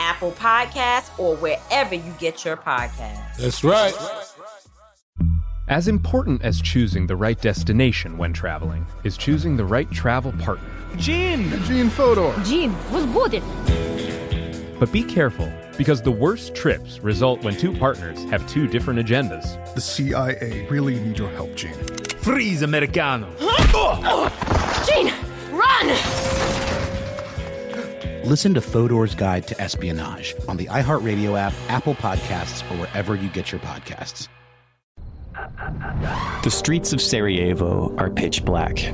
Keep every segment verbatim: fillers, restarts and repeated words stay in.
Apple Podcasts, or wherever you get your podcasts. That's right. As important as choosing the right destination when traveling is choosing the right travel partner. Gene! Gene Fodor! Gene, was good. But be careful, because the worst trips result when two partners have two different agendas. The C I A really need your help, Gene. Freeze, Americano! Huh? Oh. Gene, run! Listen to Fodor's Guide to Espionage on the iHeartRadio app, Apple Podcasts, or wherever you get your podcasts. The streets of Sarajevo are pitch black.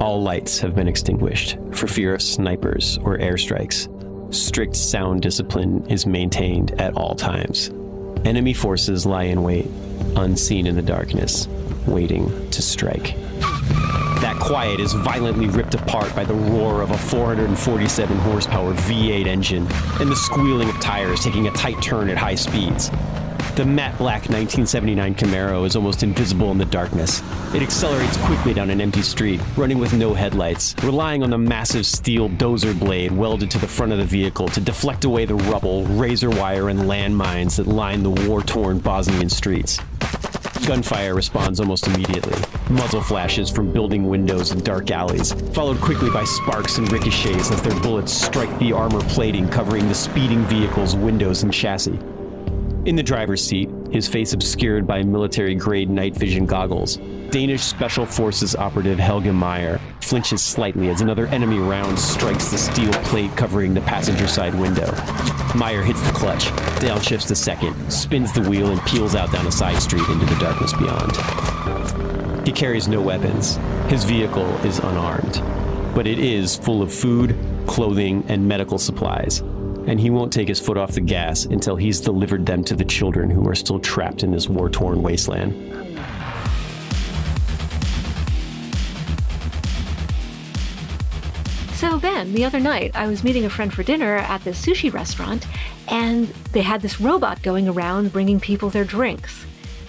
All lights have been extinguished for fear of snipers or airstrikes. Strict sound discipline is maintained at all times. Enemy forces lie in wait, unseen in the darkness, waiting to strike. That quiet is violently ripped apart by the roar of a four hundred forty-seven horsepower V eight engine and the squealing of tires taking a tight turn at high speeds. The matte black nineteen seventy-nine Camaro is almost invisible in the darkness. It accelerates quickly down an empty street, running with no headlights, relying on the massive steel dozer blade welded to the front of the vehicle to deflect away the rubble, razor wire, and landmines that line the war-torn Bosnian streets. Gunfire responds almost immediately. Muzzle flashes from building windows and dark alleys, followed quickly by sparks and ricochets as their bullets strike the armor plating covering the speeding vehicle's windows and chassis. In the driver's seat, his face obscured by military-grade night vision goggles, Danish Special Forces operative Helge Meyer flinches slightly as another enemy round strikes the steel plate covering the passenger side window. Meyer hits the clutch, downshifts to second, spins the wheel, and peels out down a side street into the darkness beyond. He carries no weapons. His vehicle is unarmed, but it is full of food, clothing, and medical supplies, and he won't take his foot off the gas until he's delivered them to the children who are still trapped in this war-torn wasteland. So Ben, the other night, I was meeting a friend for dinner at this sushi restaurant, and they had this robot going around bringing people their drinks.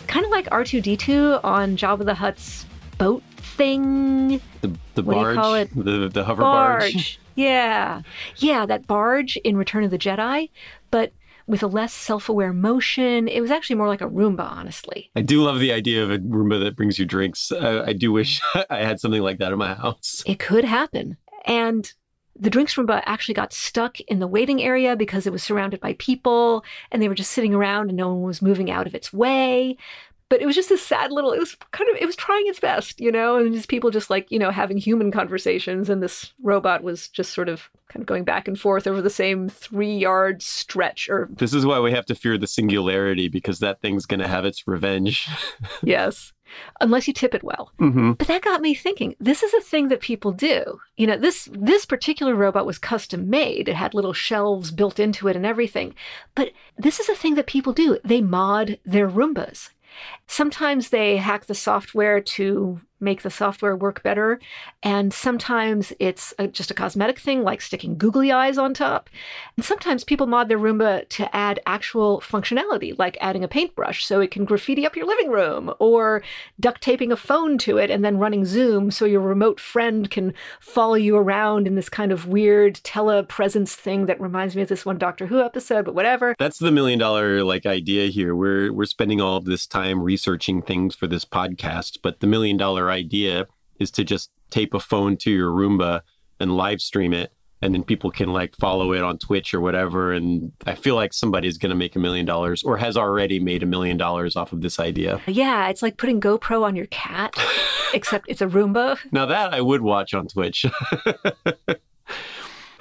Kind of like R two D two on Jabba the Hutt's boat thing. The, the what barge? Do you call it? The, the hover barge. barge. Yeah. Yeah, that barge in Return of the Jedi, but with a less self-aware motion. It was actually more like a Roomba, honestly. I do love the idea of a Roomba that brings you drinks. I, I do wish I had something like that in my house. It could happen. And the drinks Roomba actually got stuck in the waiting area because it was surrounded by people and they were just sitting around and no one was moving out of its way. But it was just this sad little, it was kind of, it was trying its best, you know, and just people just like, you know, having human conversations. And this robot was just sort of kind of going back and forth over the same three yard stretch. Or this is why we have to fear the singularity, because that thing's going to have its revenge. Yes. Unless you tip it well. Mm-hmm. But that got me thinking, this is a thing that people do. You know, this this particular robot was custom made. It had little shelves built into it and everything. But this is a thing that people do. They mod their Roombas. Sometimes they hack the software to make the software work better. And sometimes it's a, just a cosmetic thing, like sticking googly eyes on top. And sometimes people mod their Roomba to add actual functionality, like adding a paintbrush so it can graffiti up your living room, or duct taping a phone to it and then running Zoom so your remote friend can follow you around in this kind of weird telepresence thing that reminds me of this one Doctor Who episode, but whatever. That's the million dollar like idea here. We're, we're spending all of this time researching things for this podcast, but the million dollar idea is to just tape a phone to your Roomba and live stream it and then people can like follow it on Twitch or whatever. And I feel like somebody's going to make a million dollars or has already made a million dollars off of this idea. Yeah, it's like putting GoPro on your cat, except it's a Roomba. Now that I would watch on Twitch.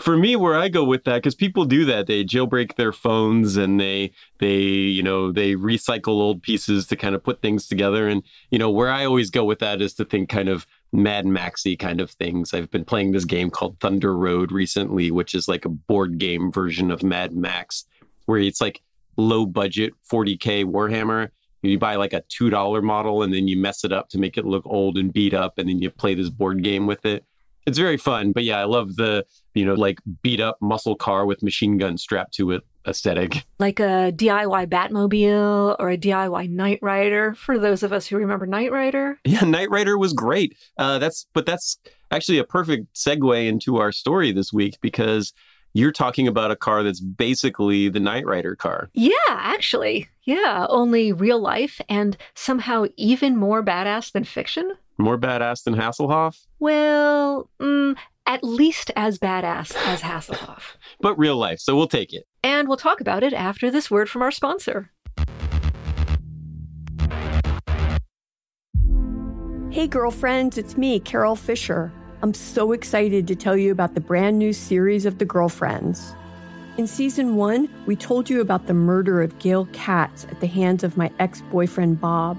For me, where I go with that, because people do that, they jailbreak their phones and they, they, you know, they recycle old pieces to kind of put things together. And, you know, where I always go with that is to think kind of Mad Maxy kind of things. I've been playing this game called Thunder Road recently, which is like a board game version of Mad Max, where it's like low budget forty K Warhammer. You buy like a two dollar model and then you mess it up to make it look old and beat up. And then you play this board game with it. It's very fun. But yeah, I love the, you know, like beat up muscle car with machine gun strapped to it aesthetic. Like a D I Y Batmobile or a D I Y Knight Rider for those of us who remember Knight Rider. Yeah, Knight Rider was great. Uh, that's but that's actually a perfect segue into our story this week, because you're talking about a car that's basically the Knight Rider car. Yeah, actually. Yeah, only real life and somehow even more badass than fiction. More badass than Hasselhoff? Well, mm, at least as badass as Hasselhoff. But real life, so we'll take it. And we'll talk about it after this word from our sponsor. Hey, girlfriends, it's me, Carol Fisher. I'm so excited to tell you about the brand new series of The Girlfriends. In season one, we told you about the murder of Gail Katz at the hands of my ex-boyfriend, Bob.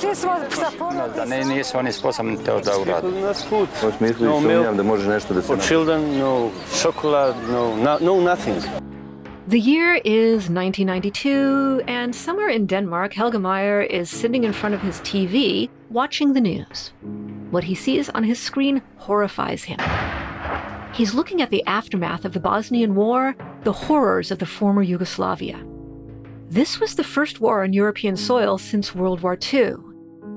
Da, ne, nisu oni sposobni to da uradi. U smislu I sumnjam da može nešto da se napravi. No children, no chocolate, no nothing. The year is nineteen ninety-two, and somewhere in Denmark, Helge Meyer is sitting in front of his T V, watching the news. What he sees on his screen horrifies him. He's looking at the aftermath of the Bosnian War, the horrors of the former Yugoslavia. This was the first war on European soil since World War Two.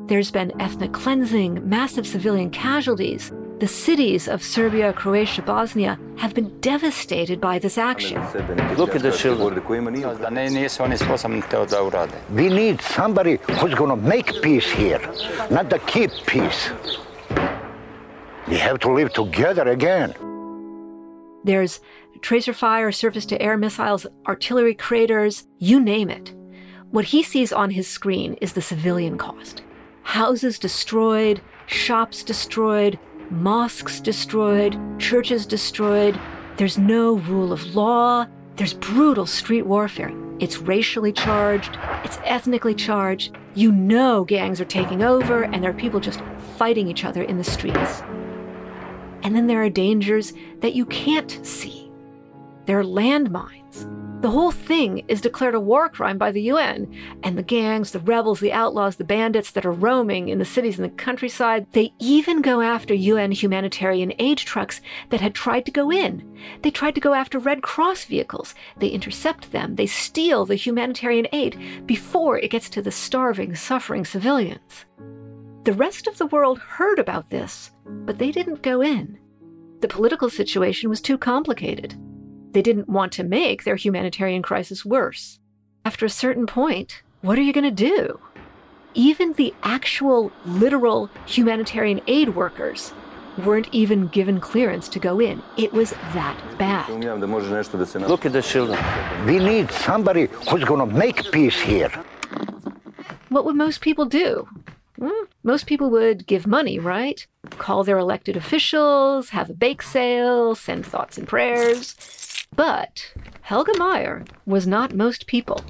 There's been ethnic cleansing, massive civilian casualties. The cities of Serbia, Croatia, Bosnia have been devastated by this action. Look at the children. We need somebody who's going to make peace here, not to keep peace. We have to live together again. There's tracer fire, surface-to-air missiles, artillery craters, you name it. What he sees on his screen is the civilian cost. Houses destroyed, shops destroyed, mosques destroyed, churches destroyed. There's no rule of law. There's brutal street warfare. It's racially charged. It's ethnically charged. You know gangs are taking over, and there are people just fighting each other in the streets. And then there are dangers that you can't see. There are landmines. The whole thing is declared a war crime by the U N, and the gangs, the rebels, the outlaws, the bandits that are roaming in the cities and the countryside, they even go after U N humanitarian aid trucks that had tried to go in. They tried to go after Red Cross vehicles. They intercept them. They steal the humanitarian aid before it gets to the starving, suffering civilians. The rest of the world heard about this, but they didn't go in. The political situation was too complicated. They didn't want to make their humanitarian crisis worse. After a certain point, what are you going to do? Even the actual, literal humanitarian aid workers weren't even given clearance to go in. It was that bad. Look at the children. We need somebody who's going to make peace here. What would most people do? Well, most people would give money, right? Call their elected officials, have a bake sale, send thoughts and prayers. But Helge Meyer was not most people.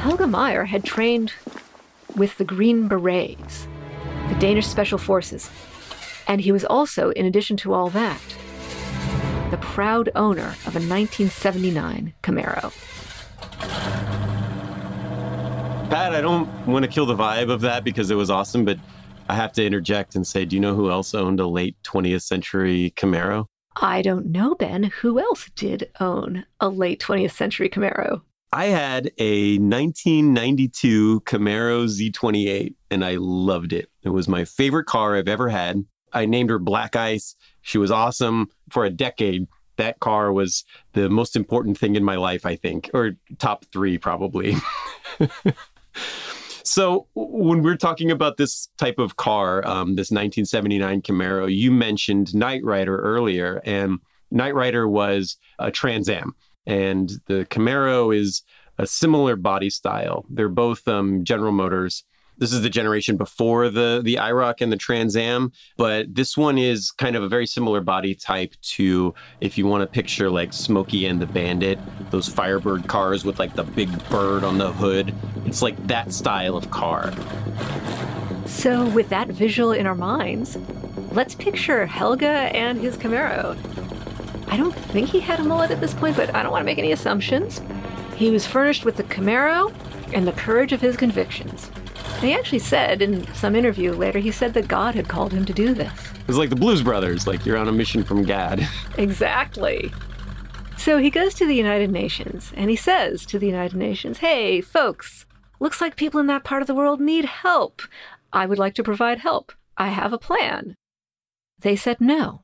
Helge Meyer had trained with the Green Berets, the Danish Special Forces, and he was also, in addition to all that, the proud owner of a nineteen seventy-nine Camaro. Pat, I don't want to kill the vibe of that because it was awesome, but I have to interject and say, do you know who else owned a late twentieth century Camaro? I don't know, Ben. Who else did own a late twentieth century Camaro? I had a nineteen ninety-two Camaro Z twenty-eight, and I loved it. It was my favorite car I've ever had. I named her Black Ice. She was awesome. For a decade, that car was the most important thing in my life, I think, or top three probably. So when we're talking about this type of car, um, this nineteen seventy-nine Camaro, you mentioned Knight Rider earlier, and Knight Rider was a Trans Am, and the Camaro is a similar body style. They're both um, General Motors. This is the generation before the, the IROC and the Trans Am, but this one is kind of a very similar body type to, if you want to picture like Smokey and the Bandit, those Firebird cars with like the big bird on the hood. It's like that style of car. So with that visual in our minds, let's picture Helge and his Camaro. I don't think he had a mullet at this point, but I don't want to make any assumptions. He was furnished with the Camaro and the courage of his convictions. He actually said in some interview later, he said that God had called him to do this. It was like the Blues Brothers, like you're on a mission from God. Exactly. So he goes to the United Nations and he says to the United Nations, hey, folks, looks like people in that part of the world need help. I would like to provide help. I have a plan. They said no.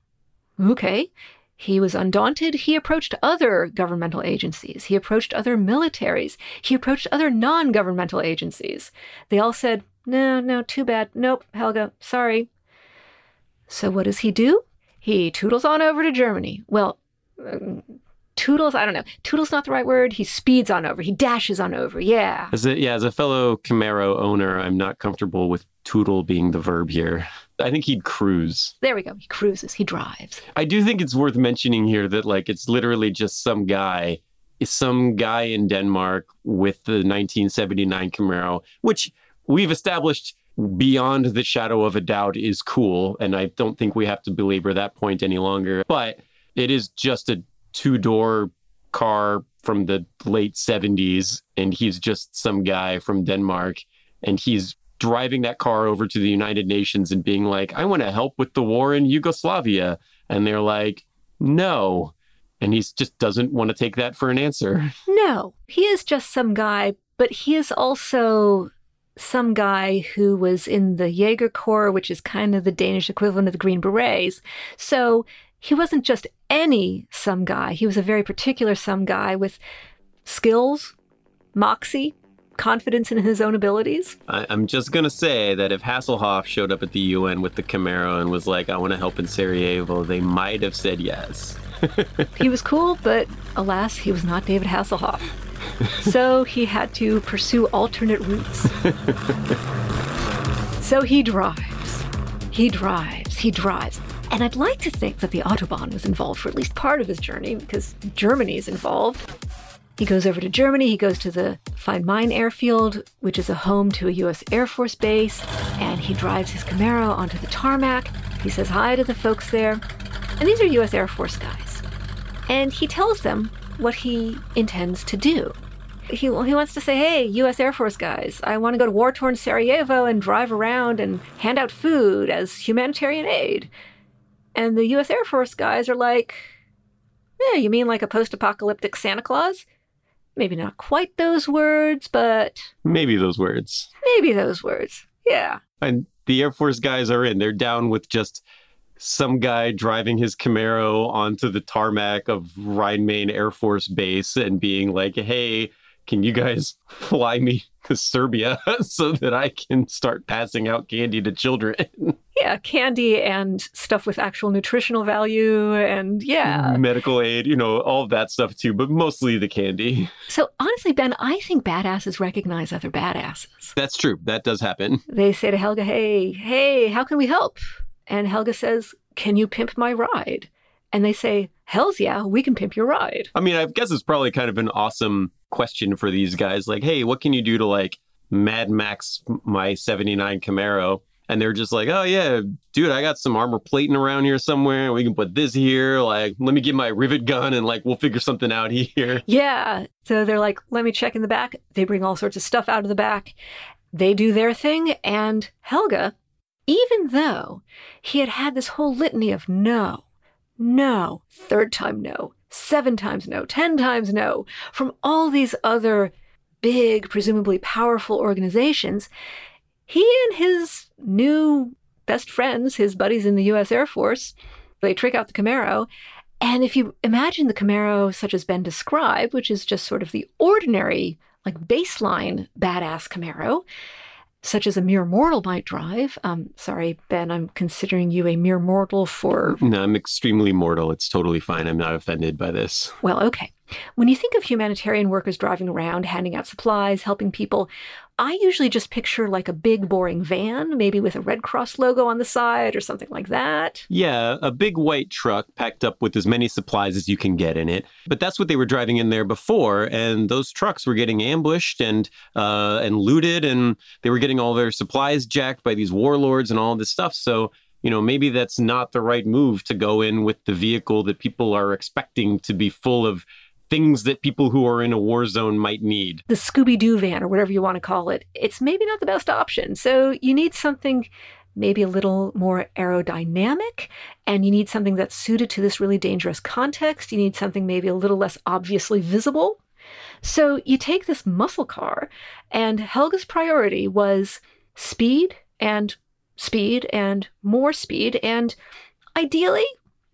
Okay. He was undaunted. He approached other governmental agencies. He approached other militaries. He approached other non-governmental agencies. They all said, no, no, too bad. Nope, Helge, sorry. So what does he do? He toodles on over to Germany. Well, um, toodles, I don't know. Toodles not the right word. He speeds on over. He dashes on over. Yeah. As a, yeah, as a fellow Camaro owner, I'm not comfortable with toodle being the verb here. I think he'd cruise. There we go. He cruises. He drives. I do think it's worth mentioning here that, like, it's literally just some guy, some guy in Denmark with the nineteen seventy-nine Camaro, which we've established beyond the shadow of a doubt is cool. And I don't think we have to belabor that point any longer. But it is just a two-door car from the late seventies. And he's just some guy from Denmark. And he's driving that car over to the United Nations and being like, I want to help with the war in Yugoslavia. And they're like, no. And he just doesn't want to take that for an answer. No, he is just some guy, but he is also some guy who was in the Jaeger Corps, which is kind of the Danish equivalent of the Green Berets. So he wasn't just any some guy. He was a very particular some guy with skills, moxie, confidence in his own abilities. I, I'm just going to say that if Hasselhoff showed up at the U N with the Camaro and was like, I want to help in Sarajevo, they might have said yes. He was cool, but alas, he was not David Hasselhoff. So he had to pursue alternate routes. So he drives, he drives, he drives. And I'd like to think that the Autobahn was involved for at least part of his journey, because Germany is involved. He goes over to Germany, he goes to the Rhein-Main Airfield, which is a home to a U S Air Force base, and he drives his Camaro onto the tarmac. He says hi to the folks there. And these are U S Air Force guys. And he tells them what he intends to do. He, he wants to say, hey, U S Air Force guys, I want to go to war-torn Sarajevo and drive around and hand out food as humanitarian aid. And the U S Air Force guys are like, yeah, you mean like a post-apocalyptic Santa Claus? Maybe not quite those words, but... Maybe those words. Maybe those words, yeah. And the Air Force guys are in. They're down with just some guy driving his Camaro onto the tarmac of Rhein-Main Air Force Base and being like, hey, can you guys fly me to Serbia so that I can start passing out candy to children? Yeah, candy and stuff with actual nutritional value and yeah. Medical aid, you know, all of that stuff too, but mostly the candy. So honestly, Ben, I think badasses recognize other badasses. That's true. That does happen. They say to Helge, hey, hey, how can we help? And Helge says, can you pimp my ride? And they say, hells yeah, we can pimp your ride. I mean, I guess it's probably kind of an awesome question for these guys. Like, hey, what can you do to like Mad Max my seventy-nine Camaro? And they're just like, oh yeah, dude, I got some armor plating around here somewhere. We can put this here. Like, let me get my rivet gun and like, we'll figure something out here. Yeah. So they're like, let me check in the back. They bring all sorts of stuff out of the back. They do their thing. And Helge, even though he had had this whole litany of no, no, third time no, seven times no, ten times no, from all these other big, presumably powerful organizations, he and his new best friends, his buddies in the U S Air Force, they trick out the Camaro. And if you imagine the Camaro such as Ben described, which is just sort of the ordinary, like baseline badass Camaro, such as a mere mortal might drive. Um, sorry, Ben, I'm considering you a mere mortal for... No, I'm extremely mortal. It's totally fine. I'm not offended by this. Well, okay. When you think of humanitarian workers driving around, handing out supplies, helping people, I usually just picture like a big, boring van, maybe with a Red Cross logo on the side or something like that. Yeah, a big white truck packed up with as many supplies as you can get in it. But that's what they were driving in there before. And those trucks were getting ambushed and uh, and looted. And they were getting all their supplies jacked by these warlords and all this stuff. So, you know, maybe that's not the right move to go in with the vehicle that people are expecting to be full of things that people who are in a war zone might need. The Scooby-Doo van or whatever you want to call it, it's maybe not the best option. So you need something maybe a little more aerodynamic, and you need something that's suited to this really dangerous context. You need something maybe a little less obviously visible. So you take this muscle car, and Helge's priority was speed and speed and more speed and ideally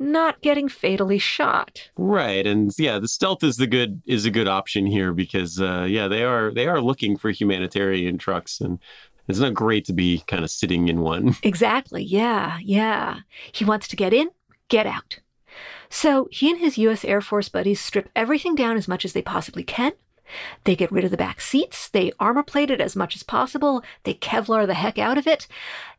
not getting fatally shot. Right. And yeah, the stealth is the good is a good option here because, uh, yeah, they are they are looking for humanitarian trucks. And it's not great to be kind of sitting in one. Exactly. Yeah. Yeah. He wants to get in, get out. So he and his U S Air Force buddies strip everything down as much as they possibly can. They get rid of the back seats. They armor plate it as much as possible. They Kevlar the heck out of it.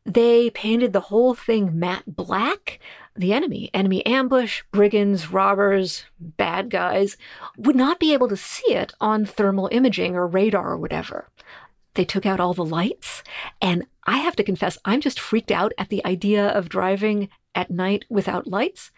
They painted the whole thing matte black. The enemy, enemy ambush, brigands, robbers, bad guys, would not be able to see it on thermal imaging or radar or whatever. They took out all the lights. And I have to confess, I'm just freaked out at the idea of driving at night without lights.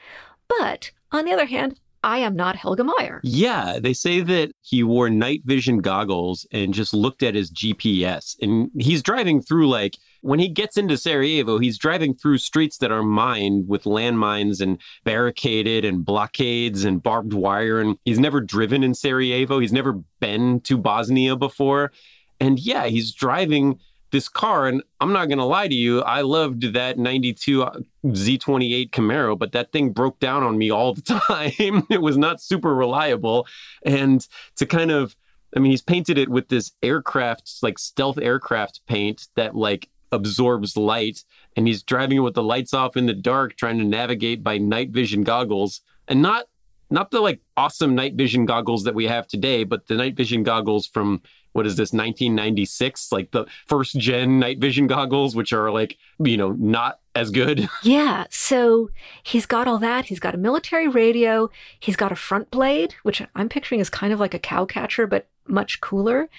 But on the other hand, I am not Helge Meyer. Yeah, they say that he wore night vision goggles and just looked at his G P S. And he's driving through, like, when he gets into Sarajevo, he's driving through streets that are mined with landmines and barricaded and blockades and barbed wire. And he's never driven in Sarajevo. He's never been to Bosnia before. And yeah, he's driving this car, and I'm not going to lie to you, I loved that ninety-two Z twenty-eight Camaro, but that thing broke down on me all the time. It was not super reliable. And to kind of, I mean, he's painted it with this aircraft, like stealth aircraft paint that like absorbs light. And he's driving it with the lights off in the dark, trying to navigate by night vision goggles. And not not the like awesome night vision goggles that we have today, but the night vision goggles from, what is this, nineteen ninety-six? Like the first gen night vision goggles, which are like, you know, not as good. Yeah. So he's got all that. He's got a military radio. He's got a front blade, which I'm picturing is kind of like a cow catcher, but much cooler.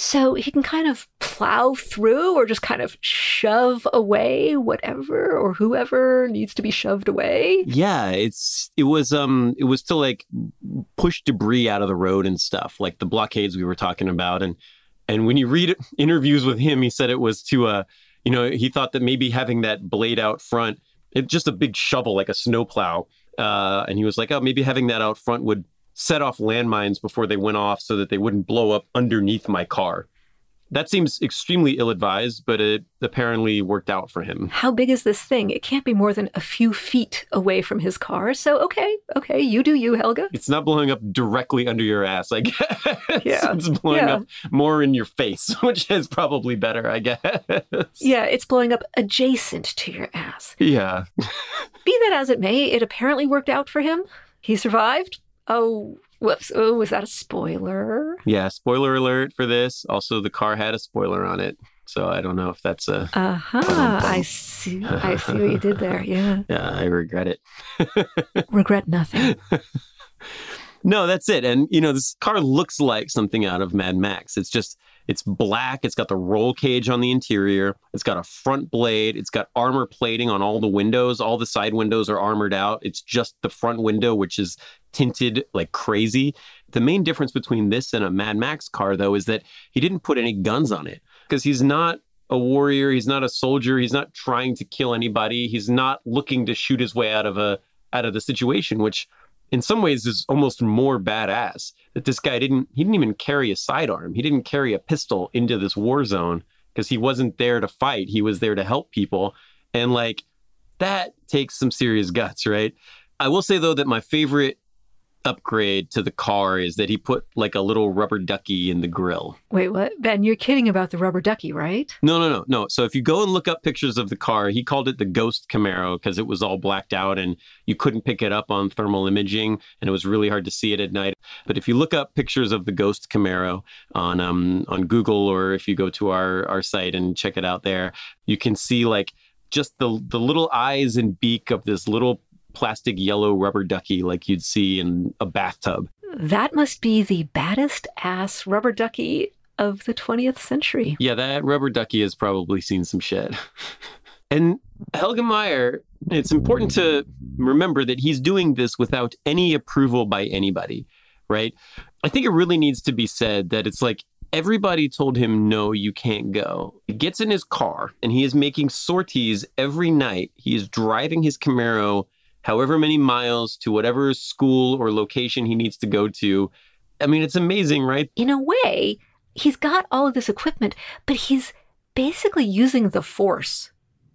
So he can kind of plow through or just kind of shove away whatever or whoever needs to be shoved away. Yeah, it's it was um it was to like push debris out of the road and stuff, like the blockades we were talking about. And and when you read interviews with him, he said it was to uh you know, he thought that maybe having that blade out front, it's just a big shovel like a snowplow, uh, and he was like, oh, maybe having that out front would set off landmines before they went off so that they wouldn't blow up underneath my car. That seems extremely ill-advised, but it apparently worked out for him. How big is this thing? It can't be more than a few feet away from his car. So, okay, okay, you do you, Helge. It's not blowing up directly under your ass, I guess. Yeah. It's blowing yeah. up more in your face, which is probably better, I guess. Yeah, it's blowing up adjacent to your ass. Yeah. Be that as it may, it apparently worked out for him. He survived. Oh, whoops. Oh, is that a spoiler? Yeah, spoiler alert for this. Also, the car had a spoiler on it. So I don't know if that's a... Uh-huh. I see. I see what you did there. Yeah. Yeah, I regret it. Regret nothing. No, that's it. And, you know, this car looks like something out of Mad Max. It's just, it's black. It's got the roll cage on the interior. It's got a front blade. It's got armor plating on all the windows. All the side windows are armored out. It's just the front window, which is tinted like crazy. The main difference between this and a Mad Max car, though, is that he didn't put any guns on it because he's not a warrior. He's not a soldier. He's not trying to kill anybody. He's not looking to shoot his way out of a out of the situation, which in some ways is almost more badass, that this guy didn't, he didn't even carry a sidearm. He didn't carry a pistol into this war zone because he wasn't there to fight. He was there to help people. And like, that takes some serious guts, right? I will say though that my favorite upgrade to the car is that he put like a little rubber ducky in the grill. Wait, what? Ben, you're kidding about the rubber ducky, right? No, no, no, no. So if you go and look up pictures of the car, he called it the Ghost Camaro because it was all blacked out and you couldn't pick it up on thermal imaging and it was really hard to see it at night. But if you look up pictures of the Ghost Camaro on um on Google, or if you go to our, our site and check it out there, you can see like just the the little eyes and beak of this little plastic yellow rubber ducky like you'd see in a bathtub. That must be the baddest ass rubber ducky of the twentieth century. Yeah, that rubber ducky has probably seen some shit. And Helge Meyer, it's important to remember that he's doing this without any approval by anybody, right? I think it really needs to be said that it's like everybody told him, no, you can't go. He gets in his car and he is making sorties every night. He is driving his Camaro however many miles to whatever school or location he needs to go to. I mean, it's amazing, right? In a way, he's got all of this equipment, but he's basically using the force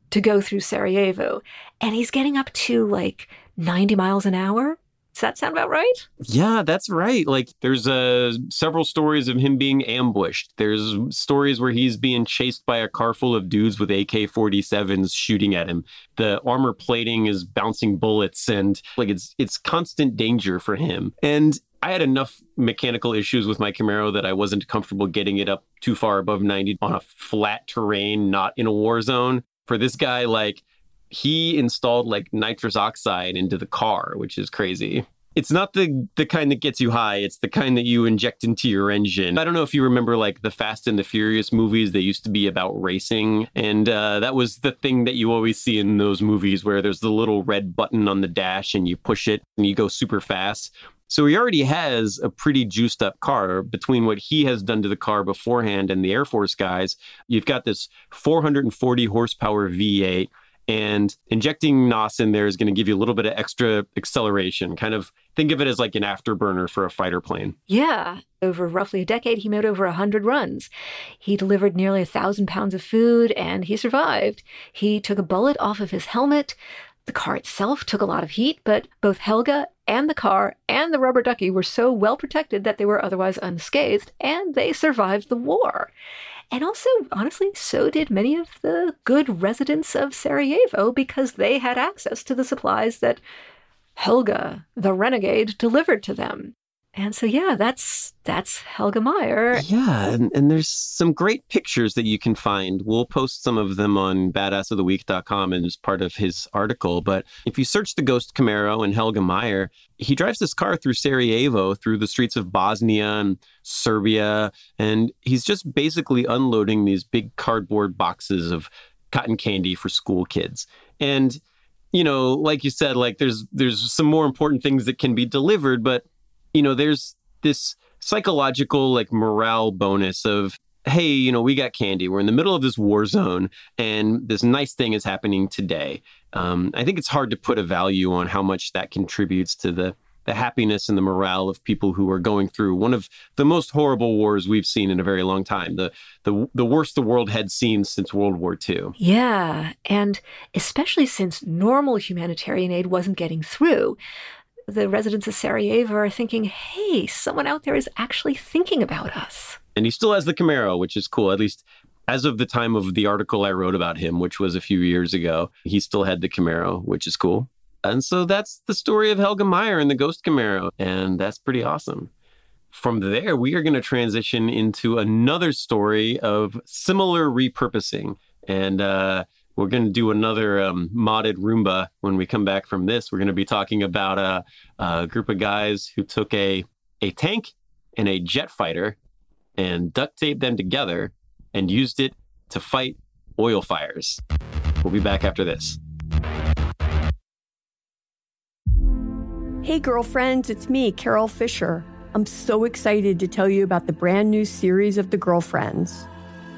to go through Sarajevo. And he's getting up to like ninety miles an hour. Does that sound about right? Yeah, that's right. Like there's uh, several stories of him being ambushed. There's stories where he's being chased by a car full of dudes with A K forty-sevens shooting at him. The armor plating is bouncing bullets and like it's it's constant danger for him. And I had enough mechanical issues with my Camaro that I wasn't comfortable getting it up too far above ninety on a flat terrain, not in a war zone. For this guy, like, he installed like nitrous oxide into the car, which is crazy. it's not the the kind that gets you high. It's the kind that you inject into your engine. I don't know if you remember, like, the Fast and the Furious movies. They used to be about racing. And uh, that was the thing that you always see in those movies, where there's the little red button on the dash and you push it and you go super fast. So he already has a pretty juiced up car. Between what he has done to the car beforehand and the Air Force guys, you've got this four hundred forty horsepower V eight, and injecting N O S in there is going to give you a little bit of extra acceleration. Kind of think of it as like an afterburner for a fighter plane. Yeah. Over roughly a decade, he made over one hundred runs. He delivered nearly one thousand pounds of food, and he survived. He took a bullet off of his helmet. The car itself took a lot of heat, but both Helge and the car and the rubber ducky were so well protected that they were otherwise unscathed, and they survived the war. And also, honestly, so did many of the good residents of Sarajevo, because they had access to the supplies that Helge, the renegade, delivered to them. And so, yeah, that's that's Helge Meyer. Yeah, and, and there's some great pictures that you can find. We'll post some of them on badass of the week dot com as part of his article. But if you search the Ghost Camaro and Helge Meyer, he drives this car through Sarajevo, through the streets of Bosnia and Serbia. And he's just basically unloading these big cardboard boxes of cotton candy for school kids. And, you know, like you said, like there's there's some more important things that can be delivered, but you know, there's this psychological, like, morale bonus of, hey, you know, we got candy. We're in the middle of this war zone, and this nice thing is happening today. Um, I think it's hard to put a value on how much that contributes to the, the happiness and the morale of people who are going through one of the most horrible wars we've seen in a very long time, the the, the worst the world had seen since World War Two. Yeah, and especially since normal humanitarian aid wasn't getting through. The residents of Sarajevo are thinking, hey, someone out there is actually thinking about us. And he still has the Camaro, which is cool. At least as of the time of the article I wrote about him, which was a few years ago, he still had the Camaro, which is cool. And so that's the story of Helge Meyer and the Ghost Camaro. And that's pretty awesome. From there, we are going to transition into another story of similar repurposing. And, uh, We're going to do another um, modded Roomba when we come back from this. We're going to be talking about a, a group of guys who took a, a tank and a jet fighter and duct taped them together and used it to fight oil fires. We'll be back after this. Hey, girlfriends, it's me, Carol Fisher. I'm so excited to tell you about the brand new series of The Girlfriends.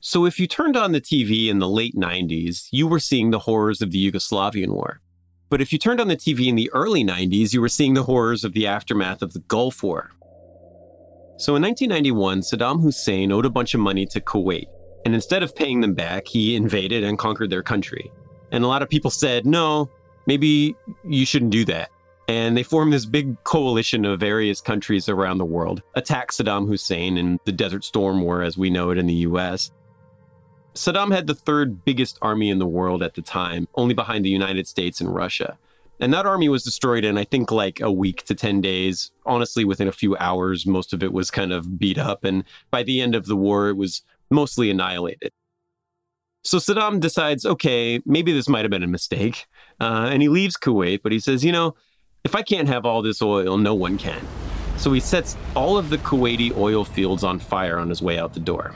So if you turned on the T V in the late nineties, you were seeing the horrors of the Yugoslavian war. But if you turned on the T V in the early nineties, you were seeing the horrors of the aftermath of the Gulf War. So in nineteen ninety-one, Saddam Hussein owed a bunch of money to Kuwait. And instead of paying them back, he invaded and conquered their country. And a lot of people said, no, maybe you shouldn't do that. And they formed this big coalition of various countries around the world, attacked Saddam Hussein in the Desert Storm War, as we know it in the U S. Saddam had the third biggest army in the world at the time, only behind the United States and Russia. And that army was destroyed in, I think, like a week to ten days. Honestly, within a few hours, most of it was kind of beat up. And by the end of the war, it was mostly annihilated. So Saddam decides, okay, maybe this might have been a mistake. Uh, and he leaves Kuwait, but he says, you know, if I can't have all this oil, no one can. So he sets all of the Kuwaiti oil fields on fire on his way out the door.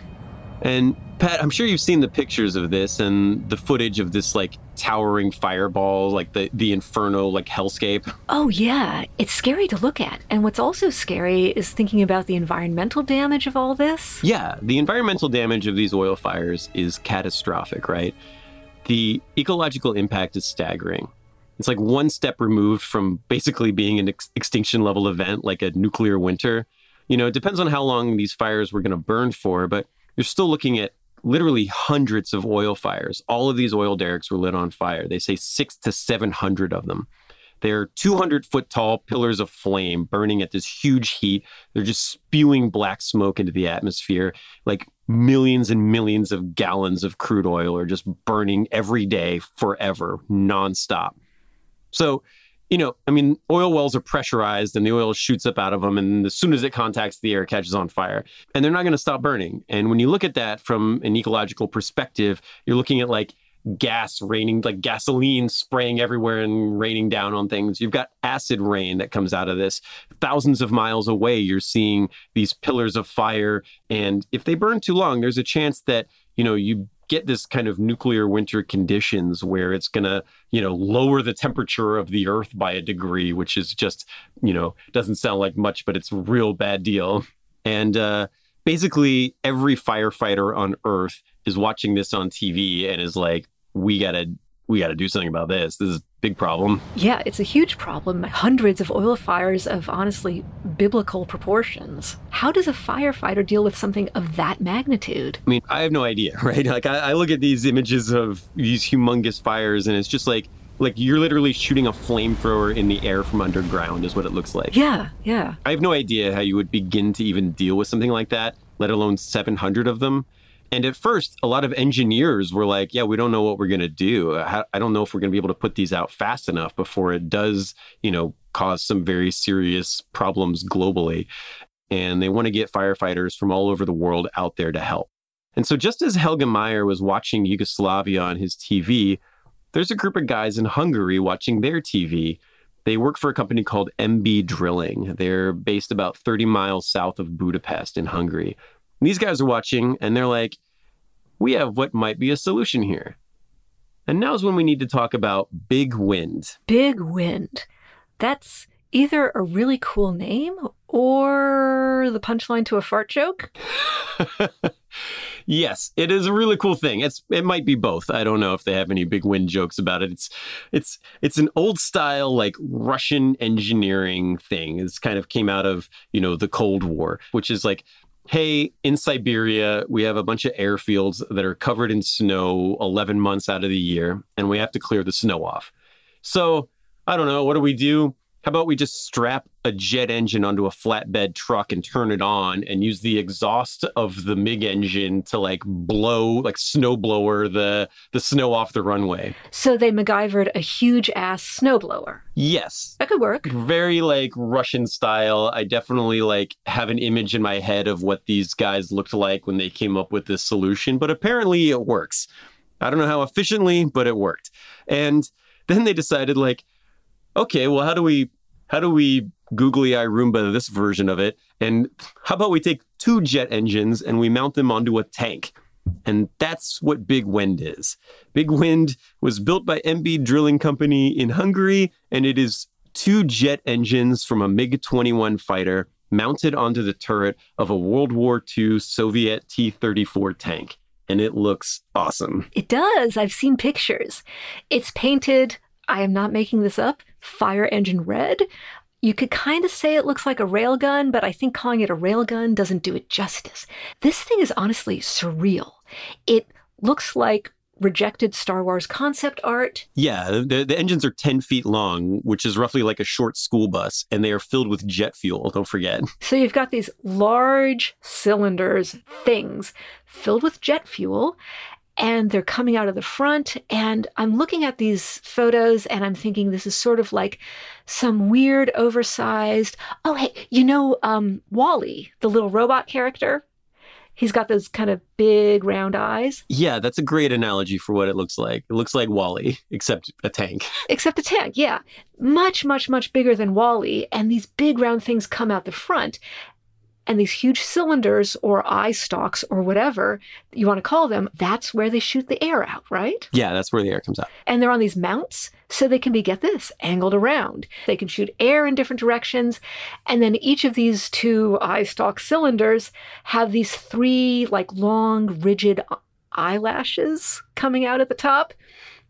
And Pat, I'm sure you've seen the pictures of this and the footage of this like towering fireball, like the, the inferno, like hellscape. Oh yeah, it's scary to look at. And what's also scary is thinking about the environmental damage of all this. Yeah, the environmental damage of these oil fires is catastrophic, right? The ecological impact is staggering. It's like one step removed from basically being an ex- extinction level event, like a nuclear winter. You know, it depends on how long these fires were going to burn for, but you're still looking at literally hundreds of oil fires. All of these oil derricks were lit on fire. They say six to seven hundred of them. They're two hundred foot tall pillars of flame burning at this huge heat. They're just spewing black smoke into the atmosphere. Like millions and millions of gallons of crude oil are just burning every day, forever, nonstop. So, you know, I mean, oil wells are pressurized and the oil shoots up out of them. And as soon as it contacts the air, it catches on fire and they're not going to stop burning. And when you look at that from an ecological perspective, you're looking at like gas raining, like gasoline spraying everywhere and raining down on things. You've got acid rain that comes out of this. Thousands of miles away, you're seeing these pillars of fire. And if they burn too long, there's a chance that, you know, you get this kind of nuclear winter conditions where it's going to, you know, lower the temperature of the earth by a degree, which is just, you know, doesn't sound like much, but it's a real bad deal. And uh, basically every firefighter on earth is watching this on T V and is like, we got to we got to do something about this. This is a big problem. Yeah, it's a huge problem. Hundreds of oil fires of honestly biblical proportions. How does a firefighter deal with something of that magnitude? I mean, I have no idea, right? Like I, I look at these images of these humongous fires and it's just like, like you're literally shooting a flamethrower in the air from underground is what it looks like. Yeah, yeah. I have no idea how you would begin to even deal with something like that, let alone seven hundred of them. And at first, a lot of engineers were like, yeah, we don't know what we're going to do. I don't know if we're going to be able to put these out fast enough before it does, you know, cause some very serious problems globally. And they want to get firefighters from all over the world out there to help. And so just as Helge Meyer was watching Yugoslavia on his T V, there's a group of guys in Hungary watching their T V. They work for a company called M B Drilling. They're based about thirty miles south of Budapest in Hungary. These guys are watching and they're like, we have what might be a solution here. And now's when we need to talk about Big Wind. Big Wind. That's either a really cool name or the punchline to a fart joke? Yes, it is a really cool thing. It's it might be both. I don't know if they have any Big Wind jokes about it. It's it's it's an old style like Russian engineering thing. It's kind of came out of, you know, the Cold War, which is like, hey, in Siberia, we have a bunch of airfields that are covered in snow eleven months out of the year, and we have to clear the snow off. So, I don't know, what do we do? How about we just strap a jet engine onto a flatbed truck and turn it on and use the exhaust of the MiG engine to like blow, like snowblower the, the snow off the runway. So they MacGyvered a huge ass snowblower. Yes. That could work. Very like Russian style. I definitely like have an image in my head of what these guys looked like when they came up with this solution, but apparently it works. I don't know how efficiently, but it worked. And then they decided like, okay, well, how do we how do we googly-eye Roomba this version of it? And how about we take two jet engines and we mount them onto a tank? And that's what Big Wind is. Big Wind was built by M B Drilling Company in Hungary, and it is two jet engines from a MiG twenty-one fighter mounted onto the turret of a World War Two Soviet T thirty-four tank. And it looks awesome. It does. I've seen pictures. It's painted, I am not making this up, fire engine red. You could kind of say it looks like a railgun, but I think calling it a railgun doesn't do it justice. This thing is honestly surreal. It looks like rejected Star Wars concept art. Yeah, the, the engines are ten feet long, which is roughly like a short school bus, and they are filled with jet fuel, don't forget. So you've got these large cylinders, things filled with jet fuel, and they're coming out of the front, and I'm looking at these photos and I'm thinking this is sort of like some weird oversized, oh, hey, you know, um, Wall-E, the little robot character? He's got those kind of big round eyes. Yeah, that's a great analogy for what it looks like. It looks like Wall-E, except a tank. Except a tank, yeah. Much, much, much bigger than Wall-E, and these big round things come out the front. And these huge cylinders or eye stalks or whatever you want to call them, that's where they shoot the air out, right? Yeah, that's where the air comes out. And they're on these mounts, so they can be, get this, angled around. They can shoot air in different directions. And then each of these two eye stalk cylinders have these three like long, rigid eyelashes coming out at the top,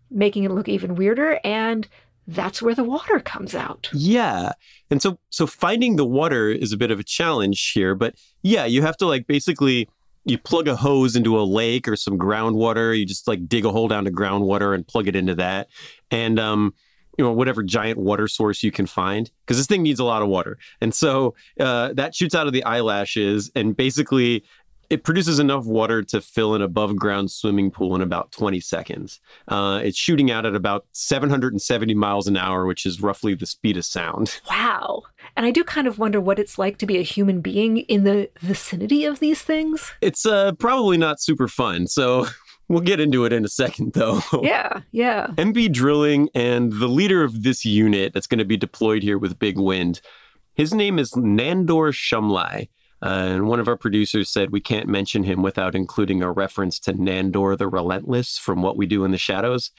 making it look even weirder. And that's where the water comes out. Yeah. And so so finding the water is a bit of a challenge here. But yeah, you have to like basically you plug a hose into a lake or some groundwater. You just like dig a hole down to groundwater and plug it into that. And, um, you know, whatever giant water source you can find, because this thing needs a lot of water. And so uh, that shoots out of the eyelashes. And basically it produces enough water to fill an above-ground swimming pool in about twenty seconds. Uh, it's shooting out at about seven hundred seventy miles an hour, which is roughly the speed of sound. Wow. And I do kind of wonder what it's like to be a human being in the vicinity of these things. It's uh, probably not super fun, so we'll get into it in a second, though. Yeah, yeah. M B Drilling and the leader of this unit that's going to be deployed here with Big Wind, his name is Nandor Shumlai. Uh, and one of our producers said we can't mention him without including a reference to Nandor the Relentless from What We Do in the Shadows.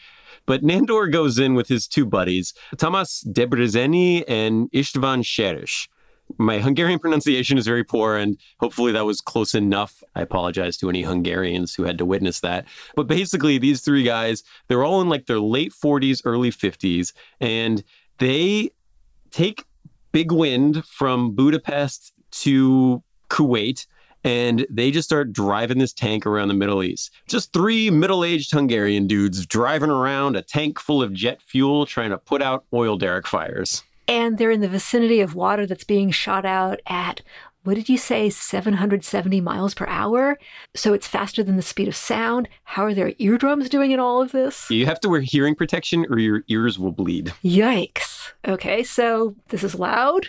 But Nandor goes in with his two buddies, Tomas Debreceni and István Cherish. My Hungarian pronunciation is very poor, and hopefully that was close enough. I apologize to any Hungarians who had to witness that. But basically, these three guys, they're all in like their late forties, early fifties, and they take Big Wind from Budapest to Kuwait, and they just start driving this tank around the Middle East. Just three middle-aged Hungarian dudes driving around a tank full of jet fuel trying to put out oil derrick fires. And they're in the vicinity of water that's being shot out at, what did you say, seven hundred seventy miles per hour? So it's faster than the speed of sound. How are their eardrums doing in all of this? You have to wear hearing protection or your ears will bleed. Yikes. Okay, so this is loud?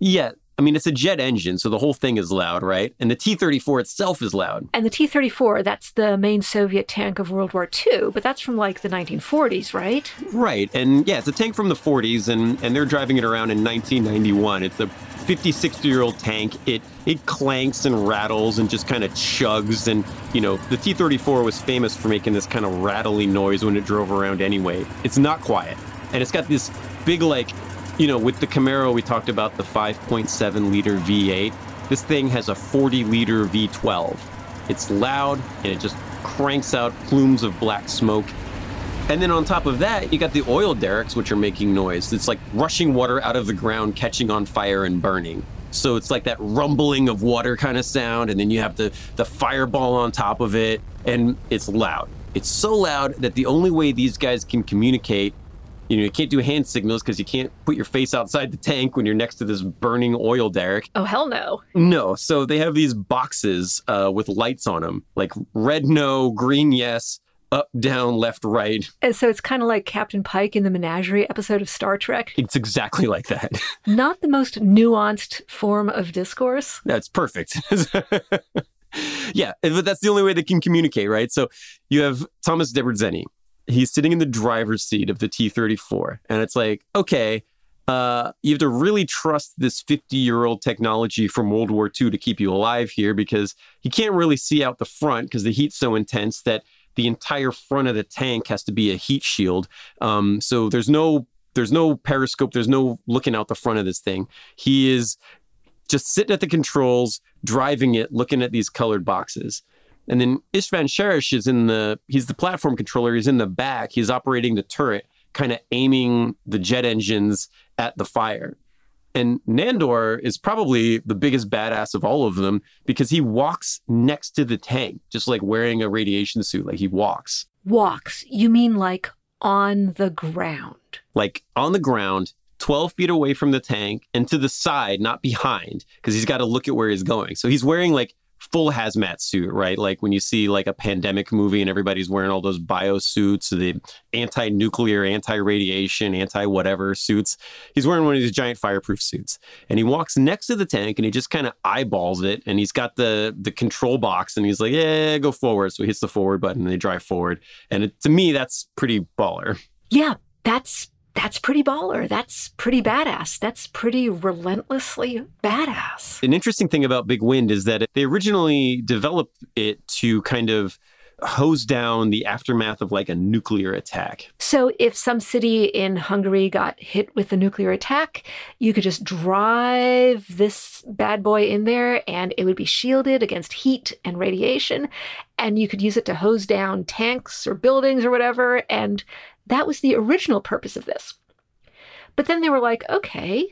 Yeah. I mean, it's a jet engine, so the whole thing is loud, right? And the T thirty-four itself is loud. And the T thirty-four, that's the main Soviet tank of World War Two, but that's from like the nineteen forties, right? Right. And yeah, it's a tank from the forties, and, and they're driving it around in nineteen ninety-one. It's a fifty, sixty-year-old tank. It it clanks and rattles and just kind of chugs. And, you know, the T thirty-four was famous for making this kind of rattly noise when it drove around anyway. It's not quiet. And it's got this big, like, you know, with the Camaro, we talked about the five point seven liter V eight. This thing has a forty liter V twelve. It's loud, and it just cranks out plumes of black smoke. And then on top of that, you got the oil derricks, which are making noise. It's like rushing water out of the ground, catching on fire and burning. So it's like that rumbling of water kind of sound, and then you have the, the fireball on top of it, and it's loud. It's so loud that the only way these guys can communicate, you know, you can't do hand signals because you can't put your face outside the tank when you're next to this burning oil derrick. Oh, hell no. No. So they have these boxes uh, with lights on them, like red no, green yes, up, down, left, right. And so it's kind of like Captain Pike in the Menagerie episode of Star Trek. It's exactly like that. Not the most nuanced form of discourse. That's perfect. Yeah, but that's the only way they can communicate, right? So you have Thomas Debrezenny. He's sitting in the driver's seat of the T thirty-four. And it's like, okay, uh, you have to really trust this fifty-year-old technology from World War Two to keep you alive here, because he can't really see out the front because the heat's so intense that the entire front of the tank has to be a heat shield. Um, so there's no there's no periscope. There's no looking out the front of this thing. He is just sitting at the controls, driving it, looking at these colored boxes. And then István Cherish is in the, he's the platform controller. He's in the back. He's operating the turret, kind of aiming the jet engines at the fire. And Nandor is probably the biggest badass of all of them because he walks next to the tank, just like wearing a radiation suit. Like he walks. Walks. You mean like on the ground? Like on the ground, twelve feet away from the tank and to the side, not behind, because he's got to look at where he's going. So he's wearing like full hazmat suit, right? Like when you see like a pandemic movie and everybody's wearing all those bio suits, the anti-nuclear, anti-radiation, anti-whatever suits. He's wearing one of these giant fireproof suits. And he walks next to the tank and he just kind of eyeballs it. And he's got the the control box and he's like, yeah, go forward. So he hits the forward button and they drive forward. And it, to me, that's pretty baller. Yeah, that's That's pretty baller. That's pretty badass. That's pretty relentlessly badass. An interesting thing about Big Wind is that they originally developed it to kind of hose down the aftermath of like a nuclear attack. So if some city in Hungary got hit with a nuclear attack, you could just drive this bad boy in there and it would be shielded against heat and radiation. And you could use it to hose down tanks or buildings or whatever. And that was the original purpose of this. But then they were like, okay,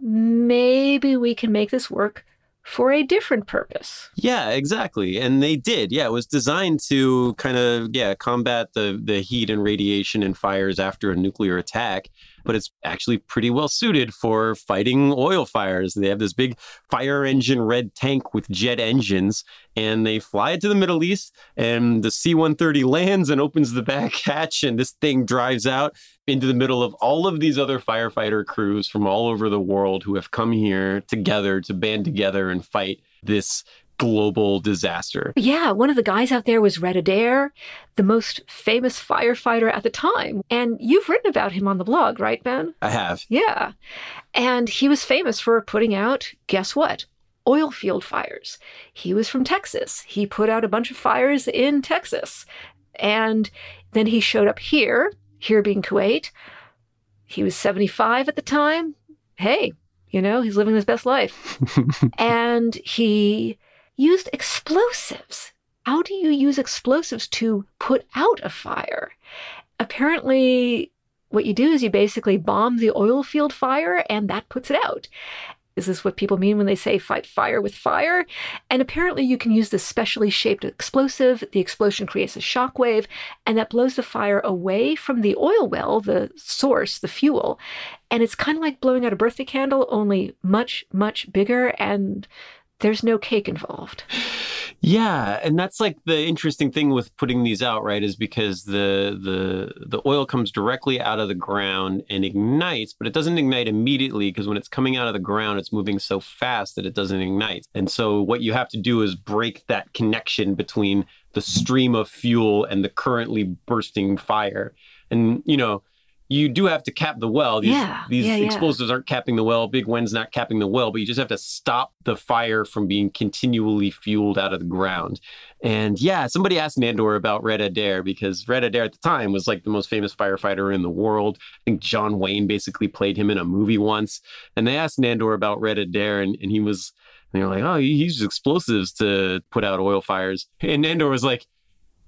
maybe we can make this work for a different purpose. Yeah, exactly. And they did. Yeah, it was designed to kind of, yeah, combat the, the heat and radiation and fires after a nuclear attack. But it's actually pretty well suited for fighting oil fires. They have this big fire engine red tank with jet engines, and they fly it to the Middle East, and the C one thirty lands and opens the back hatch, and this thing drives out into the middle of all of these other firefighter crews from all over the world who have come here together to band together and fight this global disaster. Yeah, one of the guys out there was Red Adair, the most famous firefighter at the time. And you've written about him on the blog, right, Ben? I have. Yeah. And he was famous for putting out, guess what? Oil field fires. He was from Texas. He put out a bunch of fires in Texas. And then he showed up here, here being Kuwait. He was seventy-five at the time. Hey, you know, he's living his best life. And he used explosives. How do you use explosives to put out a fire? Apparently, what you do is you basically bomb the oil field fire and that puts it out. Is this what people mean when they say fight fire with fire? And apparently you can use this specially shaped explosive. The explosion creates a shockwave, and that blows the fire away from the oil well, the source, the fuel. And it's kind of like blowing out a birthday candle, only much, much bigger, and there's no cake involved. Yeah, and that's like the interesting thing with putting these out, right, is because the the the oil comes directly out of the ground and ignites, but it doesn't ignite immediately because when it's coming out of the ground, it's moving so fast that it doesn't ignite. And so what you have to do is break that connection between the stream of fuel and the currently bursting fire. And, you know, you do have to cap the well. These, yeah. these yeah, explosives yeah. aren't capping the well. Big Wind's not capping the well, but you just have to stop the fire from being continually fueled out of the ground. And yeah, somebody asked Nandor about Red Adair because Red Adair at the time was like the most famous firefighter in the world. I think John Wayne basically played him in a movie once. And they asked Nandor about Red Adair, and, and he was, and they were like, oh, he uses explosives to put out oil fires. And Nandor was like,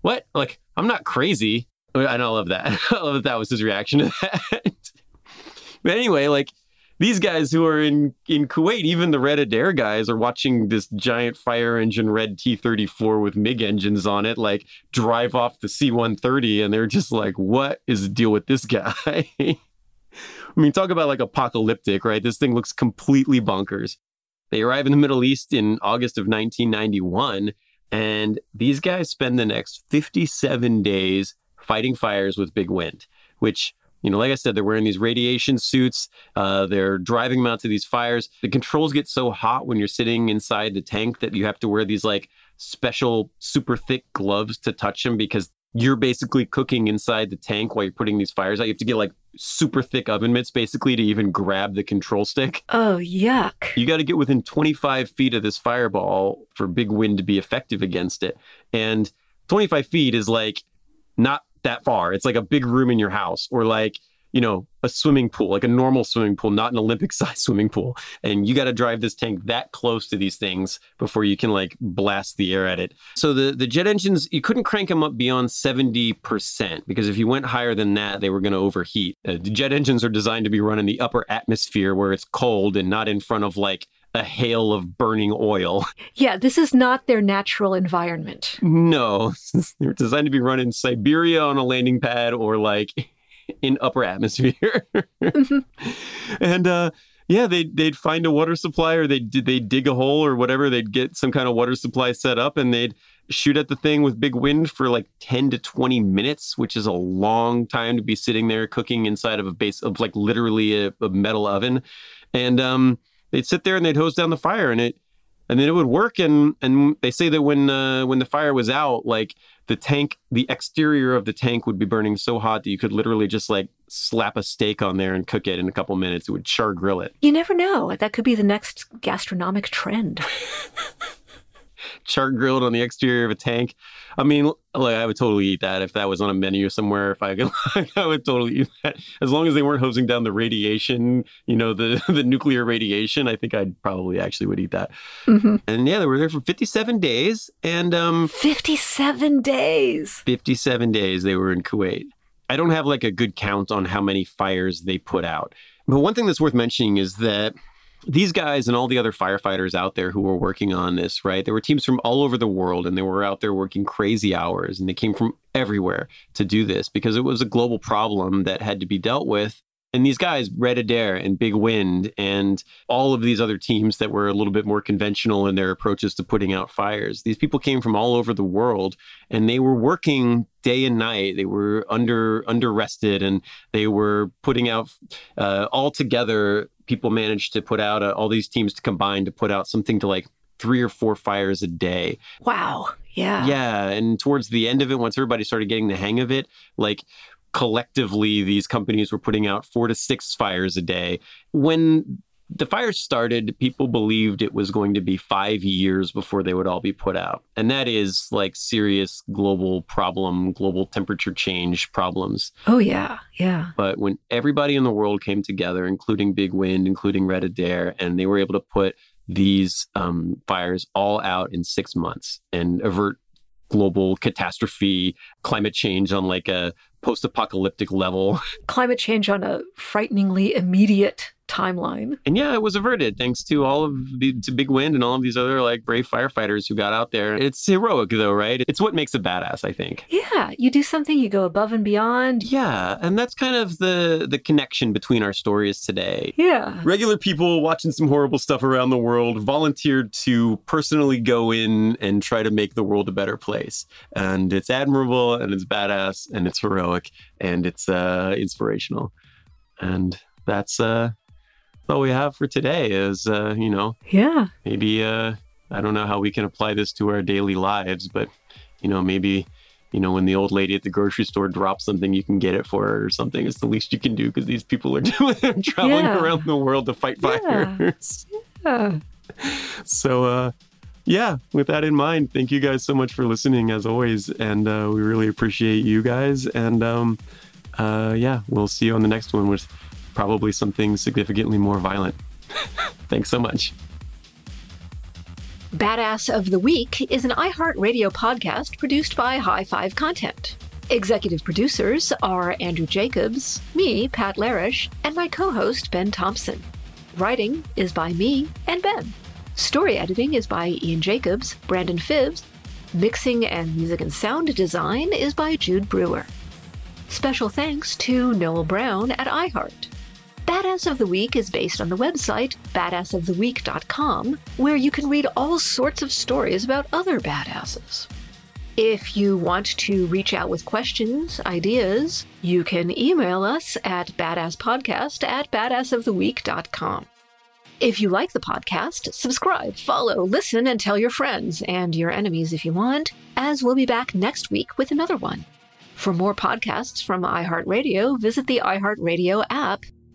what? Like, I'm not crazy. And I love that. I love that that was his reaction to that. But anyway, like these guys who are in, in Kuwait, even the Red Adair guys are watching this giant fire engine red T thirty-four with MiG engines on it, like drive off the C one thirty. And they're just like, what is the deal with this guy? I mean, talk about like apocalyptic, right? This thing looks completely bonkers. They arrive in the Middle East in August of nineteen ninety-one. And these guys spend the next fifty-seven days fighting fires with Big Wind, which, you know, like I said, they're wearing these radiation suits. Uh, they're driving them out to these fires. The controls get so hot when you're sitting inside the tank that you have to wear these like special super thick gloves to touch them because you're basically cooking inside the tank while you're putting these fires out. You have to get like super thick oven mitts basically to even grab the control stick. Oh, yuck. You got to get within twenty-five feet of this fireball for Big Wind to be effective against it. And twenty-five feet is like not that far. It's like a big room in your house or like, you know, a swimming pool, like a normal swimming pool, not an Olympic-sized swimming pool. And you got to drive this tank that close to these things before you can, like, blast the air at it. So the, the jet engines, you couldn't crank them up beyond seventy percent because if you went higher than that, they were going to overheat. Uh, the jet engines are designed to be run in the upper atmosphere where it's cold and not in front of, like, a hail of burning oil. Yeah, this is not their natural environment. No. They're designed to be run in Siberia on a landing pad or, like... in upper atmosphere. And uh, yeah, they'd, they'd find a water supply or they'd, they'd dig a hole or whatever. They'd get some kind of water supply set up and they'd shoot at the thing with Big Wind for like ten to twenty minutes, which is a long time to be sitting there cooking inside of a base of like literally a, a metal oven. And um, they'd sit there and they'd hose down the fire and it, and then it would work. And, and they say that when, uh, when the fire was out, like the tank, the exterior of the tank would be burning so hot that you could literally just like slap a steak on there and cook it in a couple minutes. It would char grill it. You never know. That could be the next gastronomic trend. Char grilled on the exterior of a tank. I mean, like I would totally eat that if that was on a menu somewhere. If I could, like, I would totally eat that. As long as they weren't hosing down the radiation, you know, the, the nuclear radiation, I think I'd probably actually would eat that. Mm-hmm. And yeah, they were there for fifty-seven days. And um, fifty-seven days. fifty-seven days they were in Kuwait. I don't have like a good count on how many fires they put out. But one thing that's worth mentioning is that these guys and all the other firefighters out there who were working on this, right? There were teams from all over the world and they were out there working crazy hours and they came from everywhere to do this because it was a global problem that had to be dealt with. And these guys, Red Adair and Big Wind and all of these other teams that were a little bit more conventional in their approaches to putting out fires, these people came from all over the world and they were working day and night. They were under, under rested and they were putting out uh, all together. People managed to put out uh, all these teams to combine to put out something to like three or four fires a day. Wow. Yeah. Yeah. And towards the end of it, once everybody started getting the hang of it, like collectively, these companies were putting out four to six fires a day. When the fires started, people believed it was going to be five years before they would all be put out. And that is like serious global problem, global temperature change problems. Oh, yeah. Yeah. But when everybody in the world came together, including Big Wind, including Red Adair, and they were able to put these um, fires all out in six months and avert global catastrophe, climate change on like a post-apocalyptic level. Climate change on a frighteningly immediate timeline. And yeah, it was averted thanks to all of the to Big Wind and all of these other like brave firefighters who got out there. It's heroic though, right? It's what makes a badass, I think. Yeah, you do something, you go above and beyond. Yeah, and that's kind of the the connection between our stories today. Yeah. Regular people watching some horrible stuff around the world volunteered to personally go in and try to make the world a better place. And it's admirable and it's badass and it's heroic and it's uh, inspirational. And that's uh all we have for today is, uh, you know, yeah, maybe uh, I don't know how we can apply this to our daily lives, but, you know, maybe you know, when the old lady at the grocery store drops something, you can get it for her or something. It's the least you can do because these people are doing, traveling yeah. around the world to fight yeah. fires. Yeah. So, uh, yeah, with that in mind, thank you guys so much for listening, as always. And uh, we really appreciate you guys. And um, uh, yeah, we'll see you on the next one with probably something significantly more violent. Thanks so much. Badass of the Week is an iHeartRadio podcast produced by High Five Content. Executive producers are Andrew Jacobs, me, Pat Larish, and my co-host, Ben Thompson. Writing is by me and Ben. Story editing is by Ian Jacobs, Brandon Phibbs. Mixing and music and sound design is by Jude Brewer. Special thanks to Noel Brown at iHeart. Badass of the Week is based on the website badass of the week dot com, where you can read all sorts of stories about other badasses. If you want to reach out with questions, ideas, you can email us at badasspodcast at badass of the week dot com. If you like the podcast, subscribe, follow, listen, and tell your friends and your enemies if you want, as we'll be back next week with another one. For more podcasts from iHeartRadio, visit the iHeartRadio app,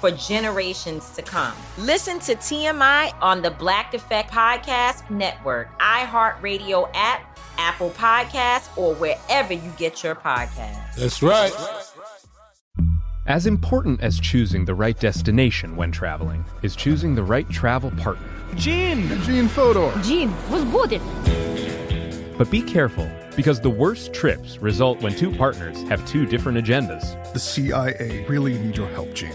for generations to come. Listen to T M I on the Black Effect Podcast Network, iHeartRadio app, Apple Podcasts, or wherever you get your podcasts. That's right. As important as choosing the right destination when traveling is choosing the right travel partner. Gene! Gene Fodor! Gene, was good. But be careful, because the worst trips result when two partners have two different agendas. The C I A really need your help, Gene.